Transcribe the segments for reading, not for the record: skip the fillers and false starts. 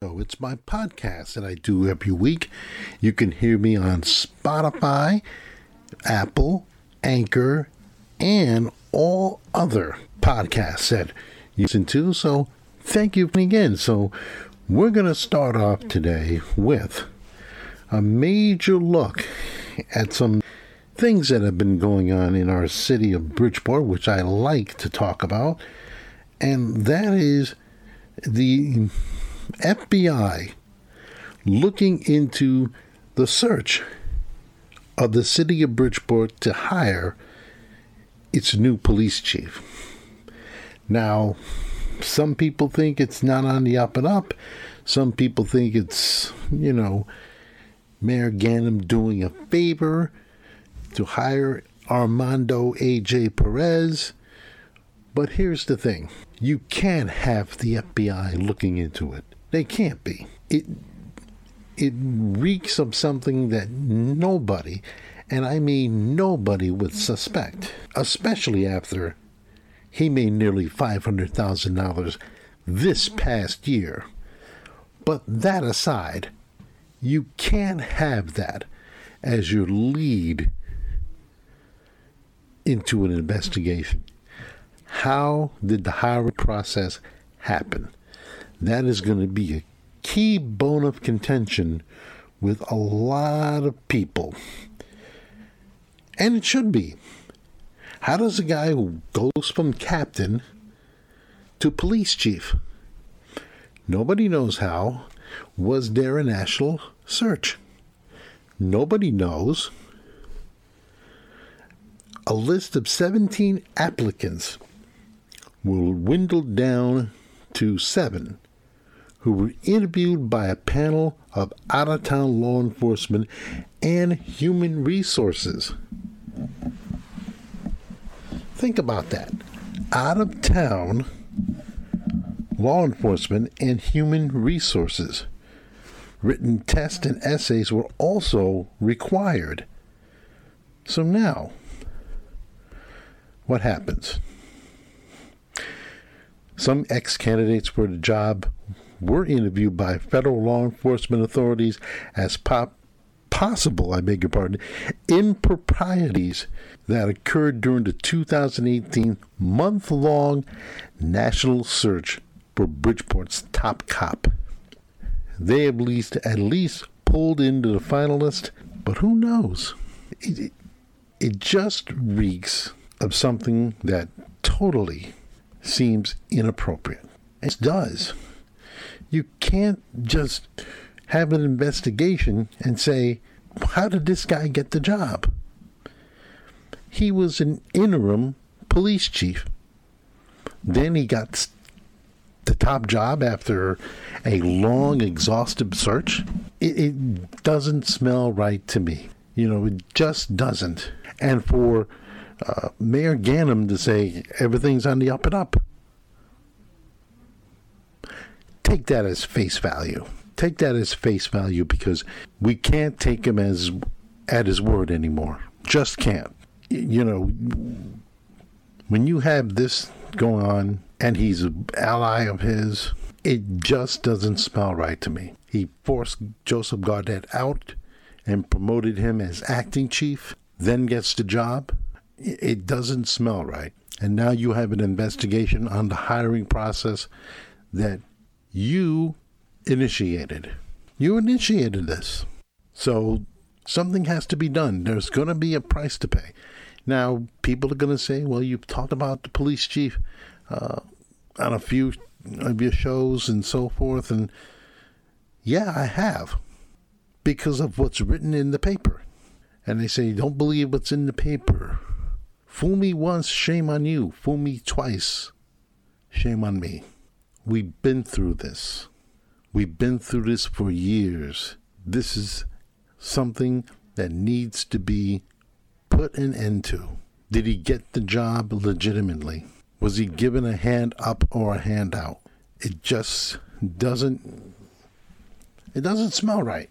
So it's my podcast that I do every week. You can hear me on Spotify, Apple, Anchor, and all other podcasts that you listen to. So thank you again. So we're going to start off today with a major look at some things that have been going on in our city of Bridgeport, which I like to talk about, and that is the FBI looking into the search of the city of Bridgeport to hire its new police chief. Now, some people think it's not on the up and up. Some people think it's, you know, Mayor Ganem doing a favor to hire Armando A.J. Perez. But here's the thing. You can't have the FBI looking into it. They can't be. It reeks of something that nobody, and I mean nobody, would suspect, especially after he made nearly $500,000 this past year. But that aside, you can't have that as your lead into an investigation. How did the hiring process happen? That is going to be a key bone of contention with a lot of people. And it should be. How does a guy who goes from captain to police chief? Nobody knows how. Was there a national search? Nobody knows. A list of 17 applicants will dwindle down to 7 who were interviewed by a panel of out-of-town law enforcement and human resources. Think about that. Out-of-town law enforcement and human resources. Written tests and essays were also required. So now, what happens? Some ex-candidates for the job were interviewed by federal law enforcement authorities as possible improprieties that occurred during the 2018 month-long national search for Bridgeport's top cop. They have at least pulled into the finalist, but who knows? It just reeks of something that totally seems inappropriate. It does. You can't just have an investigation and say, how did this guy get the job? He was an interim police chief. Then he got the top job after a long, exhaustive search. It doesn't smell right to me. You know, it just doesn't. And for Mayor Ganem to say everything's on the up and up, take that as face value. Take that as face value, because we can't take him at his word anymore. Just can't. You know, when you have this going on and he's an ally of his, it just doesn't smell right to me. He forced Joseph Gaudet out and promoted him as acting chief, then gets the job. It doesn't smell right. And now you have an investigation on the hiring process that you initiated. You initiated this. So something has to be done. There's going to be a price to pay. Now, people are going to say, well, you've talked about the police chief on a few of your shows and so forth. And yeah, I have, because of what's written in the paper. And they say, don't believe what's in the paper. Fool me once, shame on you. Fool me twice, shame on me. We've been through this. We've been through this for years. This is something that needs to be put an end to. Did he get the job legitimately? Was he given a hand up or a handout? It just doesn't. It doesn't smell right.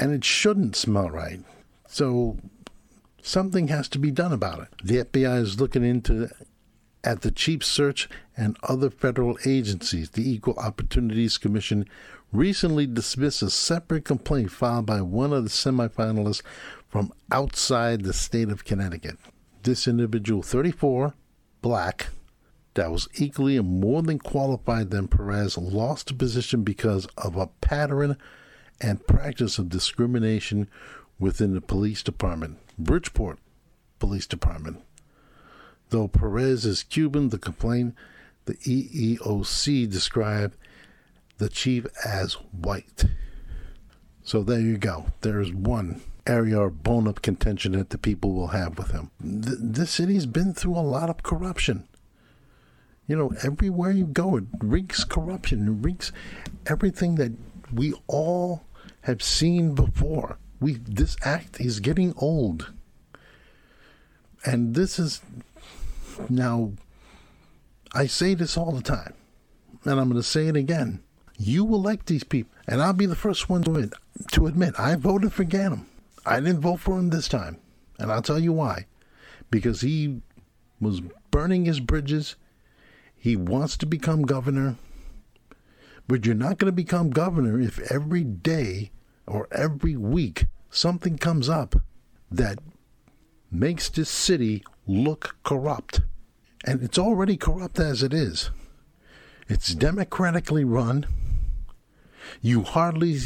And it shouldn't smell right. So something has to be done about it. The FBI is looking into at the chief search and other federal agencies. The Equal Opportunities Commission recently dismissed a separate complaint filed by one of the semifinalists from outside the state of Connecticut. This individual, 34, black, that was equally and more than qualified than Perez, lost the position because of a pattern and practice of discrimination within the police department, Bridgeport Police Department. Though Perez is Cuban, the complaint, the EEOC described the chief as white. So there you go. There's one area or bone of contention that the people will have with him. This city's been through a lot of corruption. You know, everywhere you go, it reeks corruption. It reeks everything that we all have seen before. This act is getting old. And this is, now, I say this all the time, and I'm going to say it again. You elect these people, and I'll be the first one to admit, I voted for Ghanem. I didn't vote for him this time, and I'll tell you why. Because he was burning his bridges. He wants to become governor. But you're not going to become governor if every day or every week something comes up that makes this city look corrupt. And it's already corrupt as it is. It's democratically run. You hardly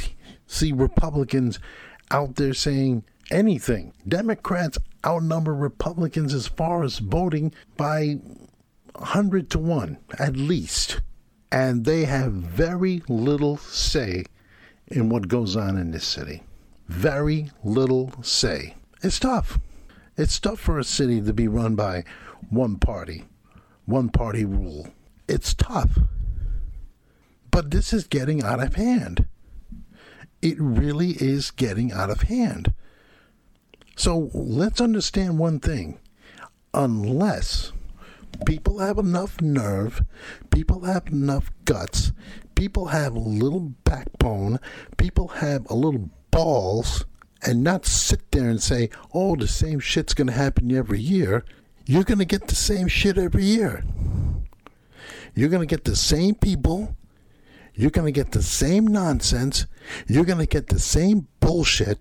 see Republicans out there saying anything. Democrats outnumber Republicans as far as voting by 100 to 1 at least. And they have very little say in what goes on in this city. Very little say. It's tough. It's tough for a city to be run by one party rule. It's tough. But this is getting out of hand. It really is getting out of hand. So let's understand one thing. Unless people have enough nerve, people have enough guts, people have a little backbone, people have a little balls, and not sit there and say, oh, the same shit's going to happen every year, you're going to get the same shit every year. You're going to get the same people. You're going to get the same nonsense. You're going to get the same bullshit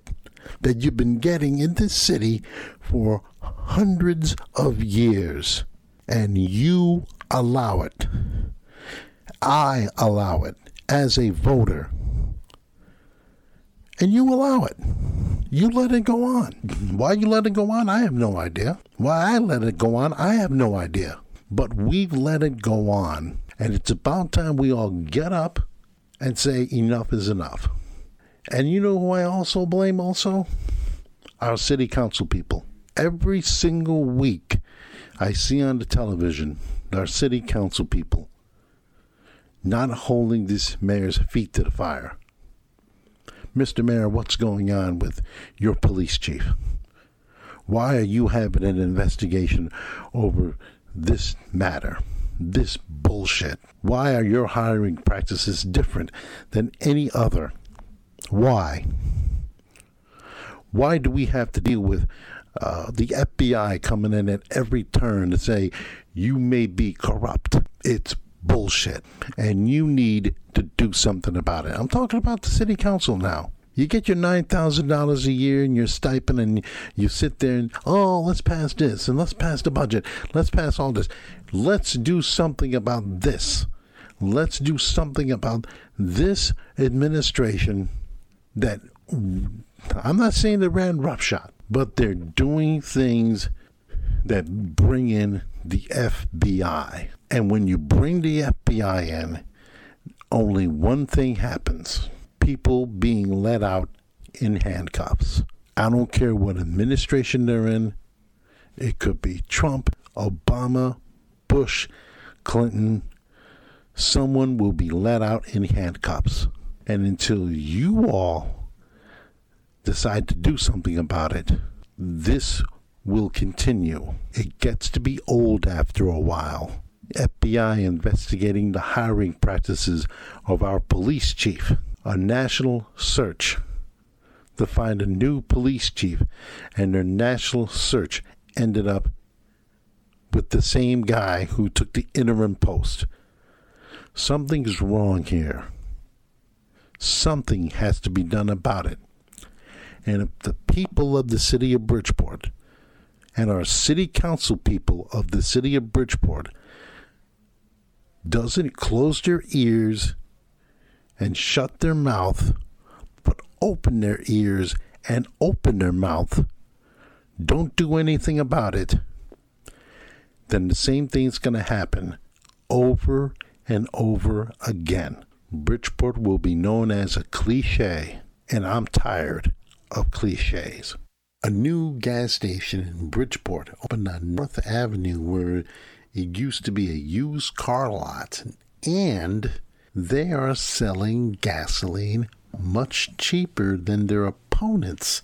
that you've been getting in this city for hundreds of years. And you allow it. I allow it as a voter. And you allow it. You let it go on. Why you let it go on, I have no idea. Why I let it go on, I have no idea. But we've let it go on. And it's about time we all get up and say enough is enough. And you know who I also blame also? Our city council people. Every single week I see on the television our city council people not holding this mayor's feet to the fire. Mr. Mayor, what's going on with your police chief? Why are you having an investigation over this matter, this bullshit? Why are your hiring practices different than any other? Why? Why do we have to deal with the FBI coming in at every turn to say, you may be corrupt? It's bullshit, and you need to do something about it. I'm talking about the city council now. You get your $9,000 a year and your stipend, and you sit there and, oh, let's pass this, and let's pass the budget, let's pass all this. Let's do something about this. Let's do something about this administration that, I'm not saying they ran roughshod, but they're doing things that bring in the FBI. And when you bring the FBI in, only one thing happens. People being let out in handcuffs. I don't care what administration they're in. It could be Trump, Obama, Bush, Clinton. Someone will be let out in handcuffs. And until you all decide to do something about it, this will continue. It gets to be old after a while. FBI investigating the hiring practices of our police chief. A national search to find a new police chief, and their national search ended up with the same guy who took the interim post. Something's wrong here. Something has to be done about it. And if the people of the city of Bridgeport and our city council people of the city of Bridgeport doesn't close their ears and shut their mouth, but open their ears and open their mouth, don't do anything about it, then the same thing's going to happen over and over again. Bridgeport will be known as a cliche, and I'm tired of cliches. A new gas station in Bridgeport opened on North Avenue where it used to be a used car lot, and they are selling gasoline much cheaper than their opponents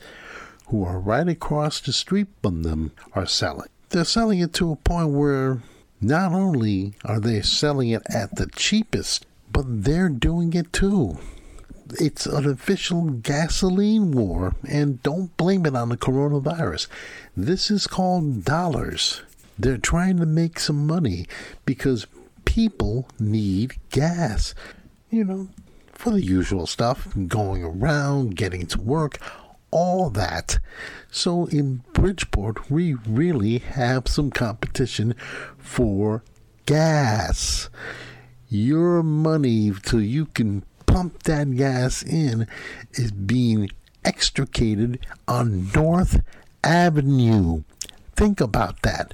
who are right across the street from them are selling. They're selling it to a point where not only are they selling it at the cheapest, but they're doing it too. It's an official gasoline war, and don't blame it on the coronavirus. This is called dollars. They're trying to make some money because people need gas, for the usual stuff, going around, getting to work, all that. So in Bridgeport, we really have some competition for gas. Your money till you can pump that gas in is being extricated on North Avenue. Think about that.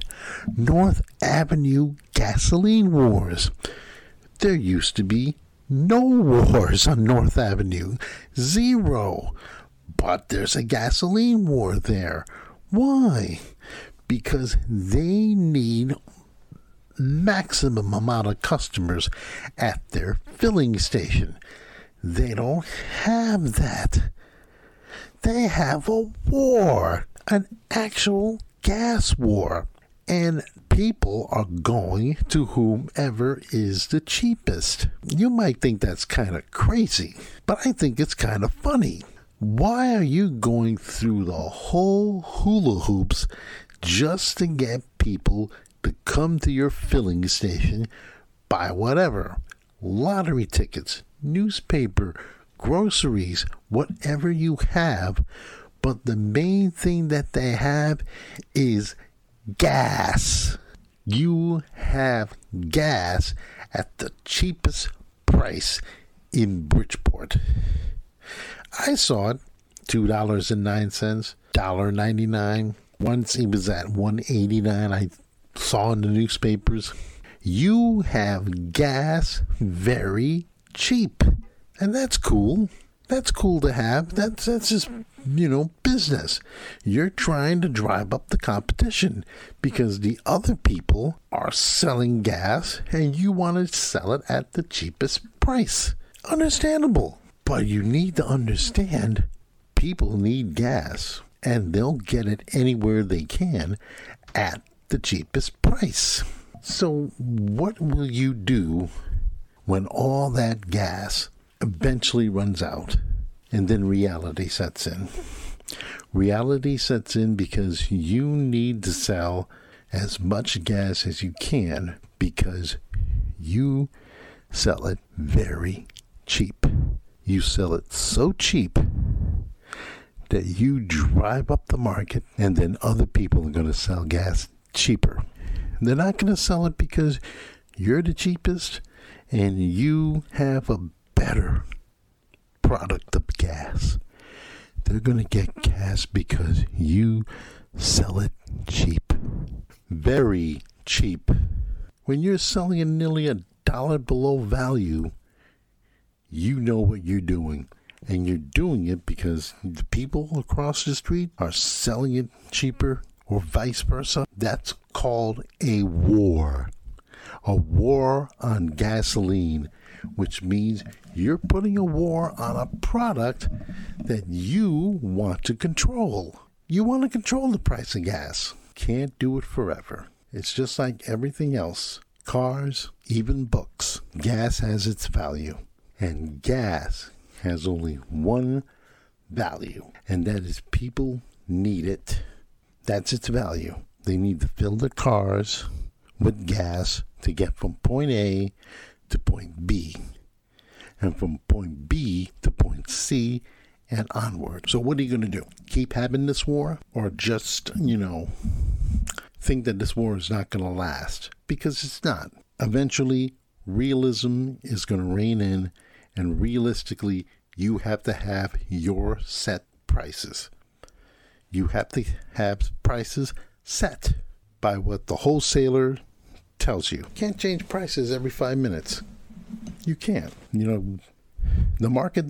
North Avenue gasoline wars. There used to be no wars on North Avenue. Zero. But there's a gasoline war there. Why? Because they need maximum amount of customers at their filling station. They don't have that. They have a war, an actual gas war, and people are going to whomever is the cheapest. You might think that's kind of crazy, but I think it's kind of funny. Why are you going through the whole hula hoops just to get people to come to your filling station, buy whatever, lottery tickets, newspaper, groceries, whatever you have, but the main thing that they have is gas. You have gas at the cheapest price in Bridgeport. I saw it, $2.09, $1.99. Once it was at $1.89, I saw in the newspapers. You have gas very cheap, and that's cool. That's cool to have. That's just, business. You're trying to drive up the competition because the other people are selling gas and you want to sell it at the cheapest price. Understandable. But you need to understand people need gas and they'll get it anywhere they can at the cheapest price. So what will you do when all that gas eventually runs out, and then reality sets in. Reality sets in because you need to sell as much gas as you can because you sell it very cheap. You sell it so cheap that you drive up the market, and then other people are going to sell gas cheaper. They're not going to sell it because you're the cheapest and you have a better product of gas. They're going to get gas because you sell it cheap. Very cheap. When you're selling it nearly $1 below value, you know what you're doing. And you're doing it because the people across the street are selling it cheaper or vice versa. That's called a war. A war on gasoline, which means you're putting a war on a product that you want to control. You want to control the price of gas. Can't do it forever. It's just like everything else. Cars, even books. Gas has its value. And gas has only one value. And that is people need it. That's its value. They need to fill the cars with gas to get from point A to point B, and from point B to point C and onward. So what are you going to do? Keep having this war, or just, think that this war is not going to last? Because it's not. Eventually, realism is going to reign in, and realistically, you have to have your set prices. You have to have prices set by what the wholesaler tells you. You can't change prices every 5 minutes. You can't. The market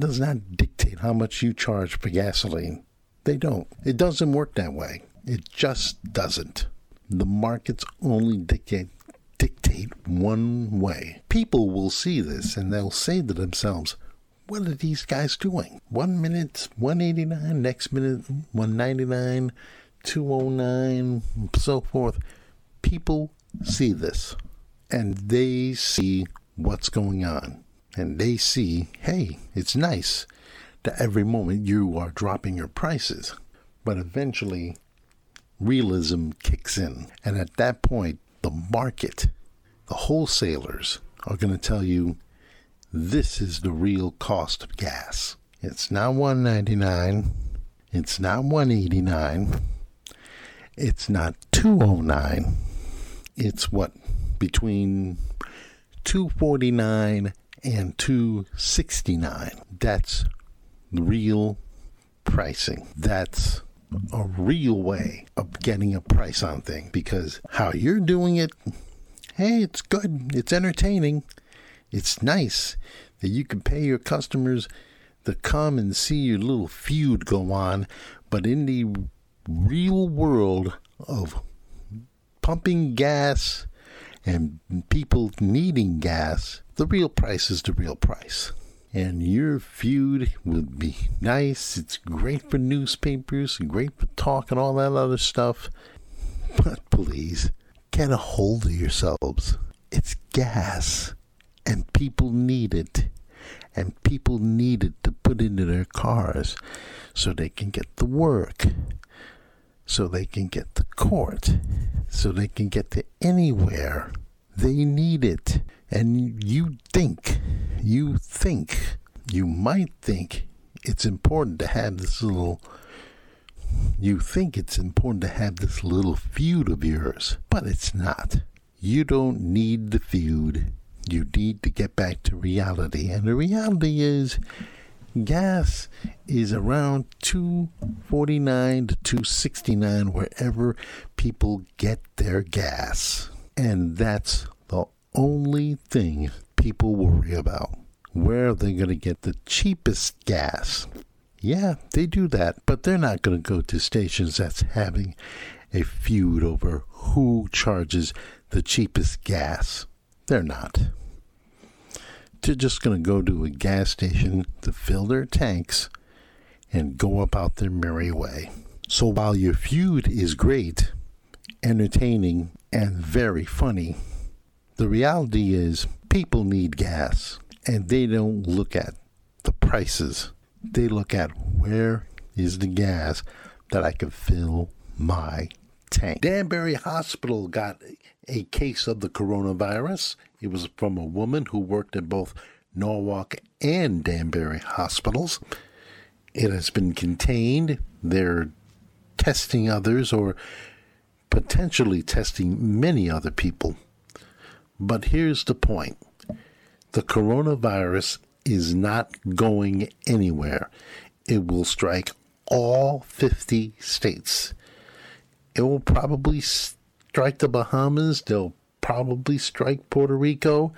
does not dictate how much you charge for gasoline. They don't. It doesn't work that way. It just doesn't. The markets only dictate one way. People will see this and they'll say to themselves, what are these guys doing? 1 minute, $1.89, next minute, $1.99, $2.09, so forth. People see this, and they see what's going on, and they see, hey, it's nice that every moment you are dropping your prices, but eventually realism kicks in, and at that point, the market, the wholesalers are going to tell you, this is the real cost of gas. It's not $1.99. It's not $1.89. It's not $2.09. It's what? Between $2.49 and $2.69. That's real pricing. That's a real way of getting a price on things. Because how you're doing it, hey, it's good. It's entertaining. It's nice that you can pay your customers to come and see your little feud go on, but in the real world of pumping gas and people needing gas, the real price is the real price. And your feud would be nice. It's great for newspapers, great for talk and all that other stuff. But please, get a hold of yourselves. It's gas. And people need it. And people need it to put into their cars so they can get to work, so they can get to court, so they can get to anywhere. They need it. And you might think it's important to have this little feud of yours, but it's not. You don't need the feud. You need to get back to reality. And the reality is, gas is around $2.49 to $2.69 wherever people get their gas. And that's the only thing people worry about. Where are they going to get the cheapest gas? Yeah, they do that, but they're not going to go to stations that's having a feud over who charges the cheapest gas. They're not. They're just going to go to a gas station to fill their tanks and go about their merry way. So while your feud is great, entertaining, and very funny, the reality is people need gas, and they don't look at the prices. They look at, where is the gas that I can fill my tank? Danbury Hospital got a case of the coronavirus. It was from a woman who worked at both Norwalk and Danbury hospitals. It has been contained. They're testing others, or potentially testing many other people. But here's the point. The coronavirus is not going anywhere. It will strike all 50 states. It will probably strike the Bahamas. They'll probably strike Puerto Rico.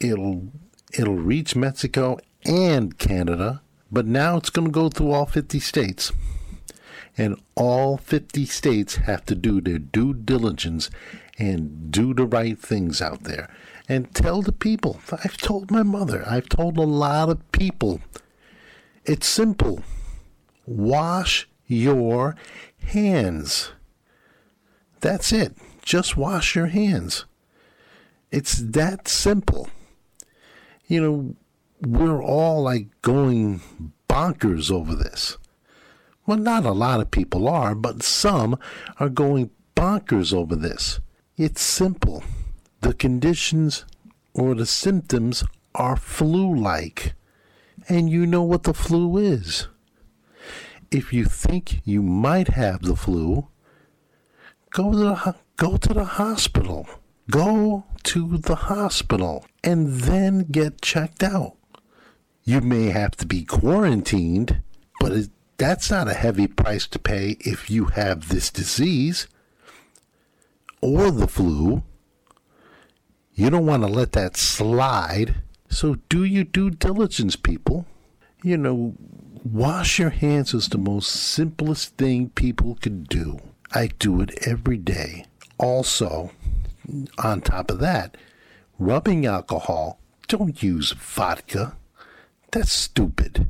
It'll reach Mexico and Canada. But now it's going to go through all 50 states. And all 50 states have to do their due diligence and do the right things out there. And tell the people. I've told my mother. I've told a lot of people. It's simple. Wash your hands. That's it. Just wash your hands. It's that simple. We're all like going bonkers over this. Well, not a lot of people are, but some are going bonkers over this. It's simple. The conditions or the symptoms are flu-like. And you know what the flu is. If you think you might have the flu, go to the hospital. Go to the hospital and then get checked out. You may have to be quarantined, but that's not a heavy price to pay if you have this disease or the flu. You don't want to let that slide. So do your due diligence, people. You know, wash your hands is the most simplest thing people can do. I do it every day. Also, on top of that, rubbing alcohol, don't use vodka. That's stupid.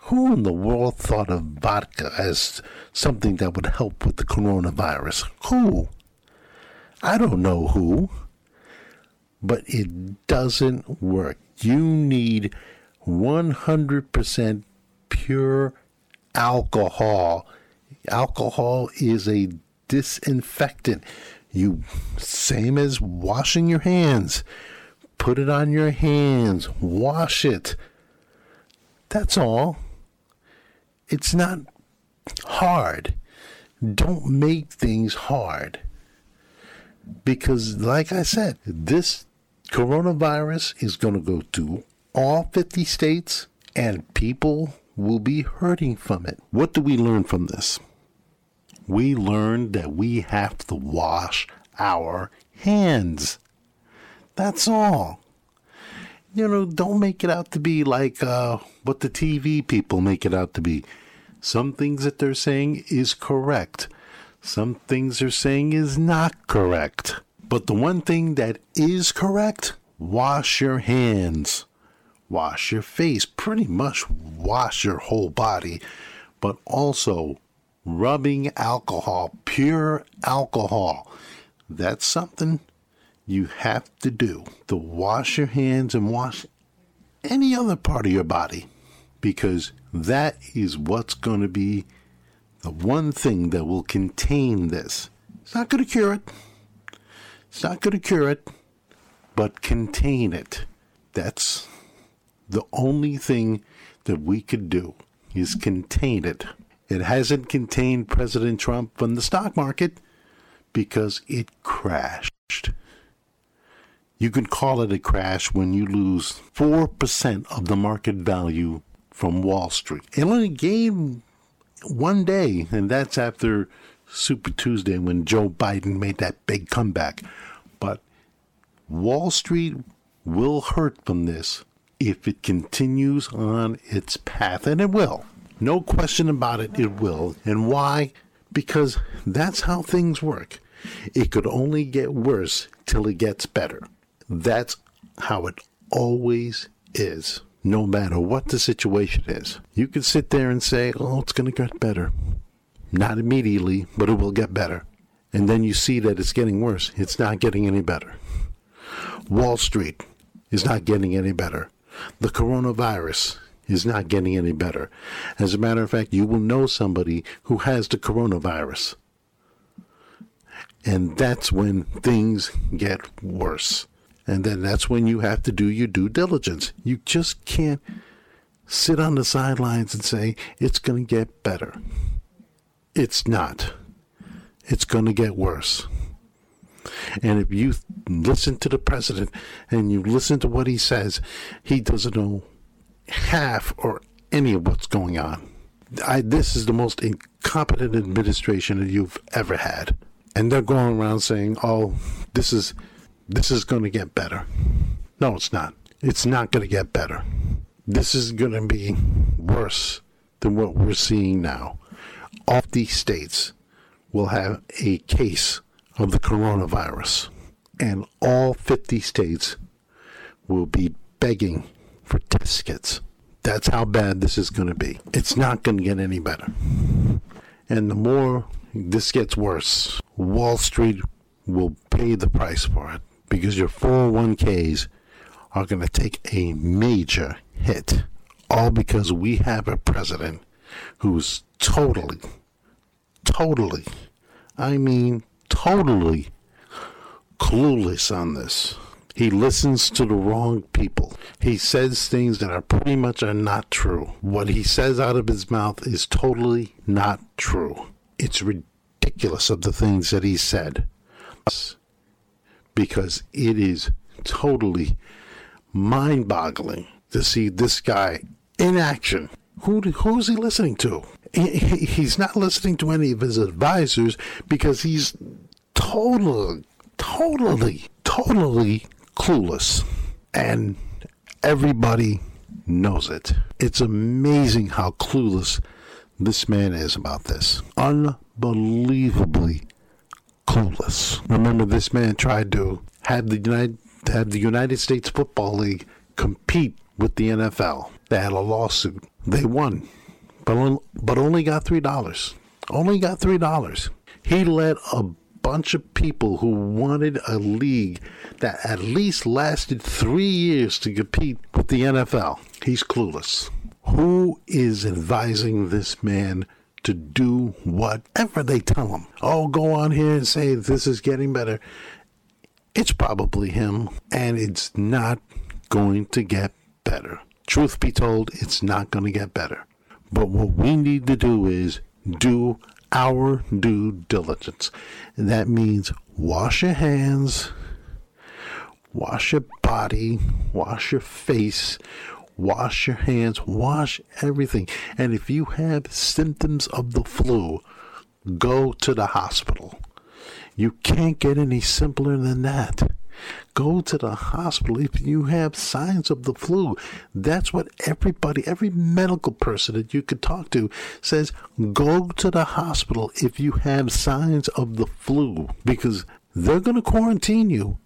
Who in the world thought of vodka as something that would help with the coronavirus? Who? I don't know who. But it doesn't work. You need 100% pure alcohol. Alcohol is a disinfectant. Same as washing your hands. Put it on your hands. Wash it. That's all. It's not hard. Don't make things hard. Because, like I said, this coronavirus is going to go to all 50 states, and people will be hurting from it. What do we learn from this? We learned that we have to wash our hands. That's all. You know, don't make it out to be like what the TV people make it out to be. Some things that they're saying is correct. Some things they're saying is not correct. But the one thing that is correct, wash your hands. Wash your face. Pretty much wash your whole body. But also, rubbing alcohol, pure alcohol. That's something you have to do. To wash your hands and wash any other part of your body. Because that is what's going to be the one thing that will contain this. It's not going to cure it. It's not going to cure it, but contain it. That's the only thing that we could do is contain it. It hasn't contained President Trump from the stock market because it crashed. You can call it a crash when you lose 4% of the market value from Wall Street. It only gained one day, and that's after Super Tuesday when Joe Biden made that big comeback. But Wall Street will hurt from this if it continues on its path, and it will. No question about it, it will. And why? Because that's how things work. It could only get worse till it gets better. That's how it always is. No matter what the situation is. You can sit there and say, oh, it's going to get better. Not immediately, but it will get better. And then you see that it's getting worse. It's not getting any better. Wall Street is not getting any better. The coronavirus is not getting any better. As a matter of fact, you will know somebody who has the coronavirus. And that's when things get worse. And then that's when you have to do your due diligence. You just can't sit on the sidelines and say, it's going to get better. It's not. It's going to get worse. And if you listen to the president and you listen to what he says, he doesn't know half or any of what's going on. This is the most incompetent administration that you've ever had. And they're going around saying, oh, this is going to get better. No, it's not. It's not going to get better. This is going to be worse than what we're seeing now. All these states will have a case of the coronavirus. And all 50 states will be begging for test kits. That's how bad this is going to be. It's not going to get any better. And the more this gets worse, Wall Street will pay the price for it. Because your 401ks are going to take a major hit, all because we have a president who's totally, I mean totally clueless on this. He listens to the wrong people. He says things that are pretty much are not true. What he says out of his mouth is totally not true. It's ridiculous of the things that he said, because it is totally mind-boggling to see this guy in action. Who's he listening to? He's not listening to any of his advisors because he's totally clueless, and everybody knows it. It's amazing how clueless this man is about this. Unbelievably clueless. Remember, this man tried to have the United States Football League compete with the NFL. They had a lawsuit. They won, but only got $3. Only got $3. He led a bunch of people who wanted a league that at least lasted 3 years to compete with the NFL. He's clueless. Who is advising this man to do whatever they tell him? Oh, go on here and say this is getting better. It's probably him, and it's not going to get better. Truth be told, it's not going to get better. But what we need to do is do our due diligence. And that means wash your hands, wash your body, wash your face, wash your hands, wash everything. And if you have symptoms of the flu, go to the hospital. You can't get any simpler than that. Go to the hospital if you have signs of the flu. That's what every medical person that you could talk to says. Go to the hospital if you have signs of the flu, because they're going to quarantine you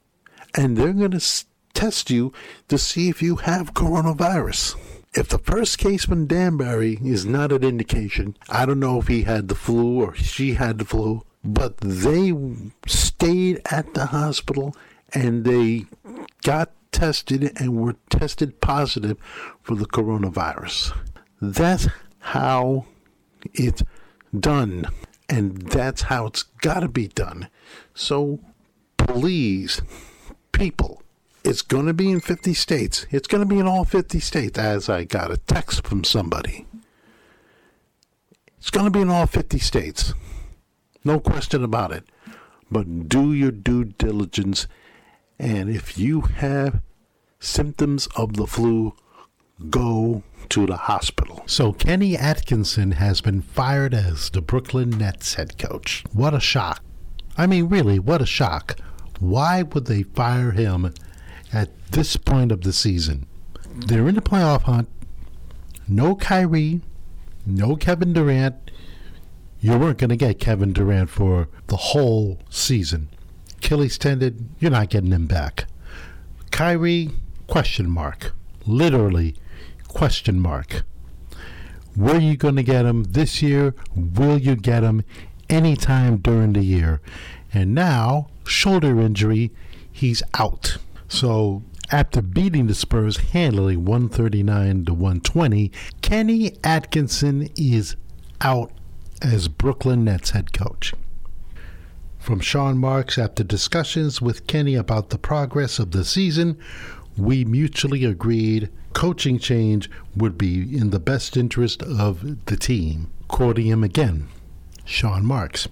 and they're going to test you to see if you have coronavirus. If the first case from Danbury is not an indication, I don't know if he had the flu or she had the flu, but they stayed at the hospital and they got tested and were tested positive for the coronavirus. That's how it's done, and that's how it's got to be done. So please, people, it's going to be in 50 states. It's going to be in all 50 states, as I got a text from somebody. It's going to be in all 50 states. No question about it. But do your due diligence. And if you have symptoms of the flu, go to the hospital. So Kenny Atkinson has been fired as the Brooklyn Nets head coach. What a shock. I mean, really, what a shock. Why would they fire him at this point of the season? They're in the playoff hunt. No Kyrie. No Kevin Durant. You weren't going to get Kevin Durant for the whole season. Achilles tendon, you're not getting him back. Kyrie, question mark. Literally, question mark. Were you going to get him this year? Will you get him anytime during the year? And now, shoulder injury, he's out. So, after beating the Spurs handily 139-120, Kenny Atkinson is out as Brooklyn Nets head coach. From Sean Marks, after discussions with Kenny about the progress of the season, we mutually agreed coaching change would be in the best interest of the team. Quoting him again, Sean Marks,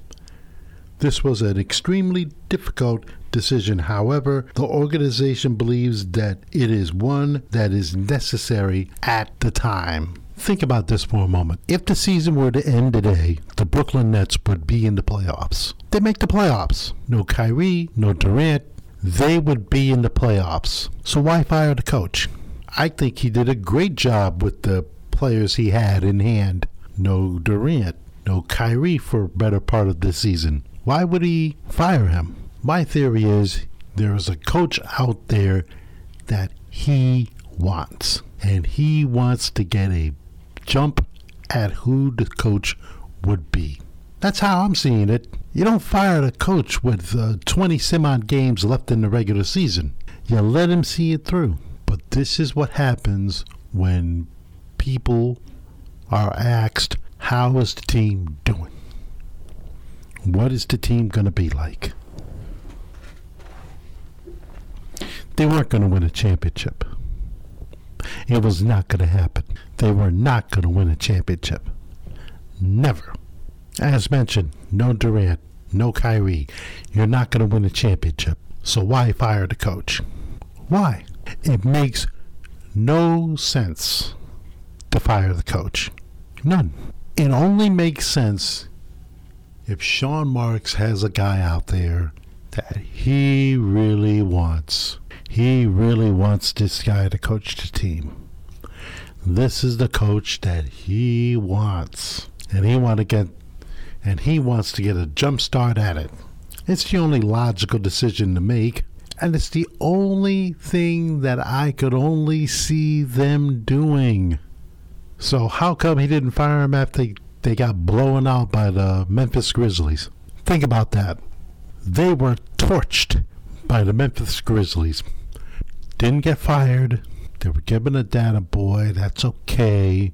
"This was an extremely difficult decision. However, the organization believes that it is one that is necessary at the time." Think about this for a moment. If the season were to end today, the Brooklyn Nets would be in the playoffs. They make the playoffs. No Kyrie, no Durant. They would be in the playoffs. So why fire the coach? I think he did a great job with the players he had in hand. No Durant, no Kyrie for a better part of this season. Why would he fire him? My theory is there is a coach out there that he wants. And he wants to get a jump at who the coach would be. That's how I'm seeing it. You don't fire the coach with 20 semi-odd games left in the regular season. You let him see it through. But this is what happens when people are asked How is the team doing? What is the team going to be like? They weren't going to win a championship. It was not going to happen. They were not going to win a championship. Never. As mentioned, no Durant, no Kyrie. You're not going to win a championship. So why fire the coach? Why? It makes no sense to fire the coach. None. It only makes sense if Sean Marks has a guy out there that he really wants. He really wants this guy to coach the team. This is the coach that he wants. And he wants to get a jump start at it. It's the only logical decision to make. And it's the only thing that I could only see them doing. So how come he didn't fire him after they got blown out by the Memphis Grizzlies? Think about that. They were torched by the Memphis Grizzlies. Didn't get fired. They were given a data boy. That's okay.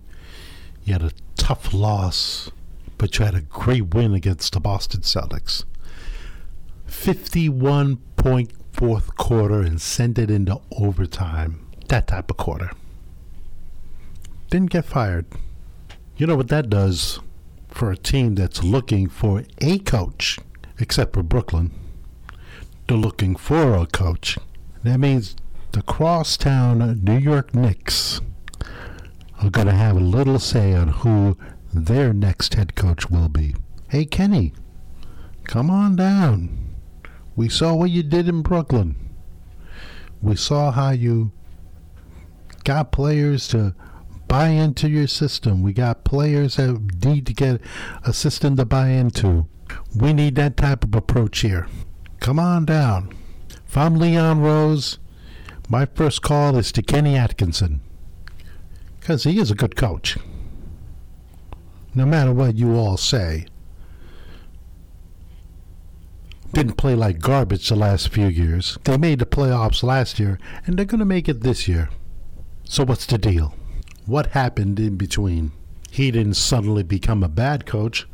You had a tough loss, but you had a great win against the Boston Celtics. 51-point fourth quarter and send it into overtime. That type of quarter. Didn't get fired. You know what that does for a team that's looking for a coach, except for Brooklyn. They're looking for a coach. That means the crosstown New York Knicks are going to have a little say on who their next head coach will be. Hey, Kenny, come on down. We saw what you did in Brooklyn. We saw how you got players to buy into your system. We got players that need to get a system to buy into. We need that type of approach here. Come on down. If I'm Leon Rose, my first call is to Kenny Atkinson, because he is a good coach. No matter what you all say. Didn't play like garbage the last few years. They made the playoffs last year, and they're going to make it this year. So what's the deal? What happened in between? He didn't suddenly become a bad coach.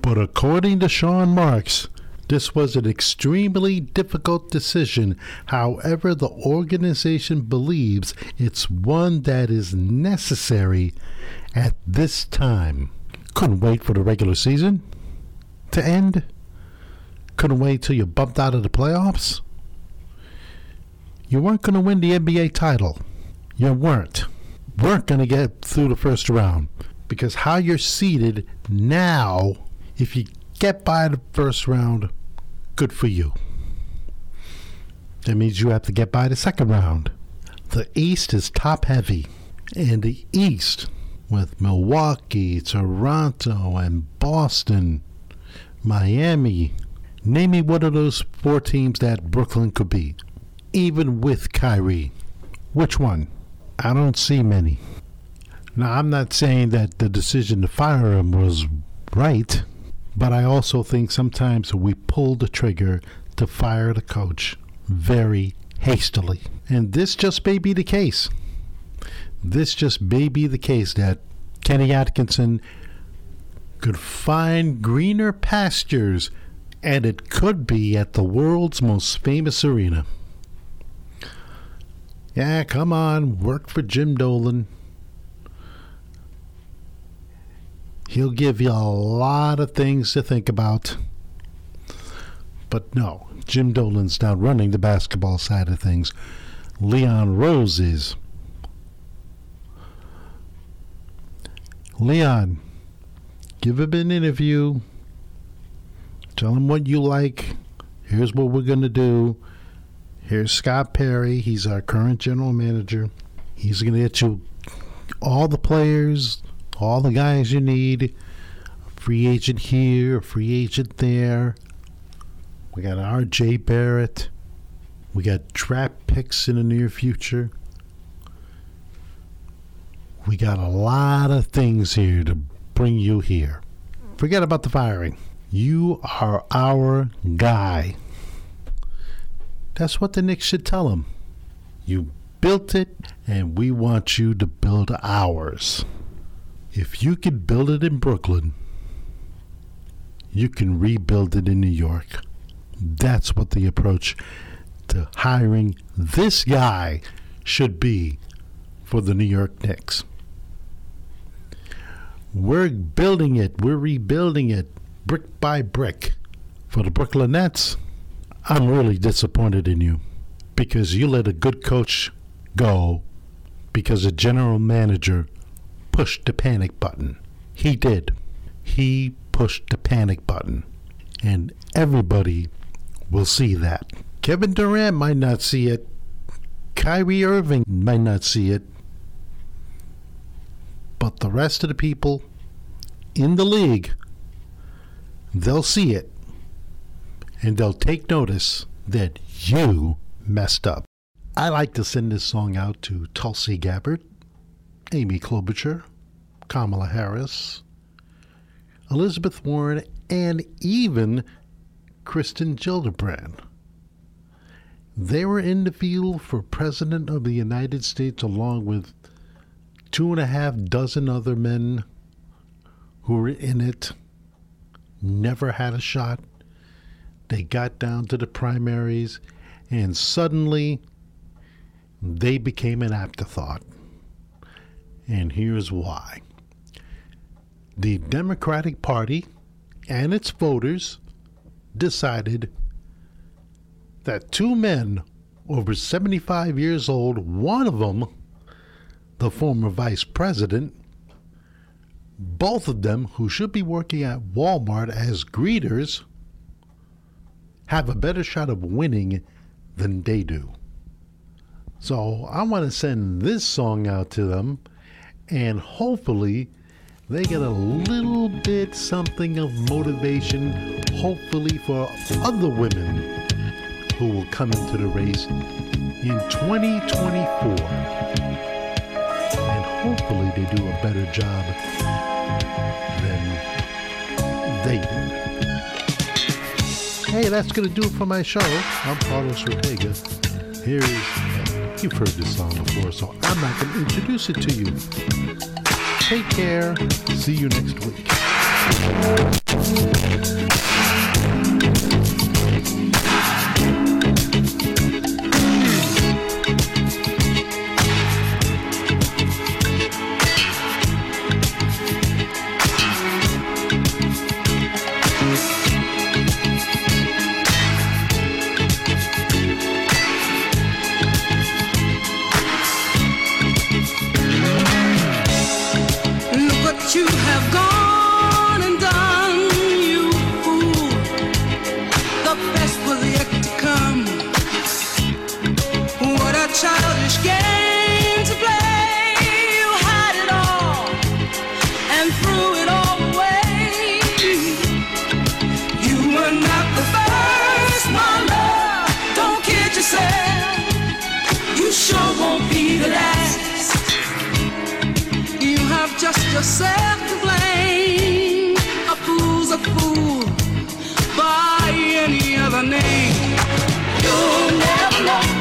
But according to Sean Marks, this was an extremely difficult decision. However, the organization believes it's one that is necessary at this time. Couldn't wait for the regular season to end. Couldn't wait till you bumped out of the playoffs. You weren't going to win the NBA title. You weren't going to get through the first round, because how you're seeded now, if you get by the first round, good for you. That means you have to get by the second round. The East is top heavy, and the East with Milwaukee, Toronto, and Boston, Miami. Name me one of those four teams that Brooklyn could be, even with Kyrie. Which one? I don't see many. Now, I'm not saying that the decision to fire him was right, but I also think sometimes we pull the trigger to fire the coach very hastily. And this just may be the case. This just may be the case that Kenny Atkinson could find greener pastures. And it could be at the world's most famous arena. Yeah, come on, work for Jim Dolan. He'll give you a lot of things to think about. But no, Jim Dolan's not running the basketball side of things. Leon Rose is. Leon, give him an interview. Tell him what you like. Here's what we're going to do. Here's Scott Perry. He's our current general manager. He's going to get you all the players, all the guys you need. A free agent here, a free agent there. We got RJ Barrett. We got draft picks in the near future. We got a lot of things here to bring you here. Forget about the firing. You are our guy. That's what the Knicks should tell him. You built it, and we want you to build ours. If you can build it in Brooklyn, you can rebuild it in New York. That's what the approach to hiring this guy should be for the New York Knicks. We're building it. We're rebuilding it brick by brick. For the Brooklyn Nets, I'm really disappointed in you because you let a good coach go because a general manager pushed the panic button. He did. He pushed the panic button. And everybody will see that. Kevin Durant might not see it. Kyrie Irving might not see it. But the rest of the people in the league, they'll see it. And they'll take notice that you messed up. I like to send this song out to Tulsi Gabbard, Amy Klobuchar, Kamala Harris, Elizabeth Warren, and even Kristin Gillibrand. They were in the field for President of the United States along with 2.5 dozen other men who were in it, never had a shot. They got down to the primaries, and suddenly they became an afterthought. And here's why. The Democratic Party and its voters decided that two men over 75 years old, one of them, the former vice president, both of them who should be working at Walmart as greeters, have a better shot of winning than they do. So I want to send this song out to them, and hopefully they get a little bit something of motivation, hopefully for other women who will come into the race in 2024. And hopefully they do a better job than they did. Hey, that's going to do it for my show. I'm Carlos Rodriguez. Here is, you've heard this song before, so I'm not going to introduce it to you. Take care. See you next week. Yourself to blame. A fool's a fool by any other name. You'll never know.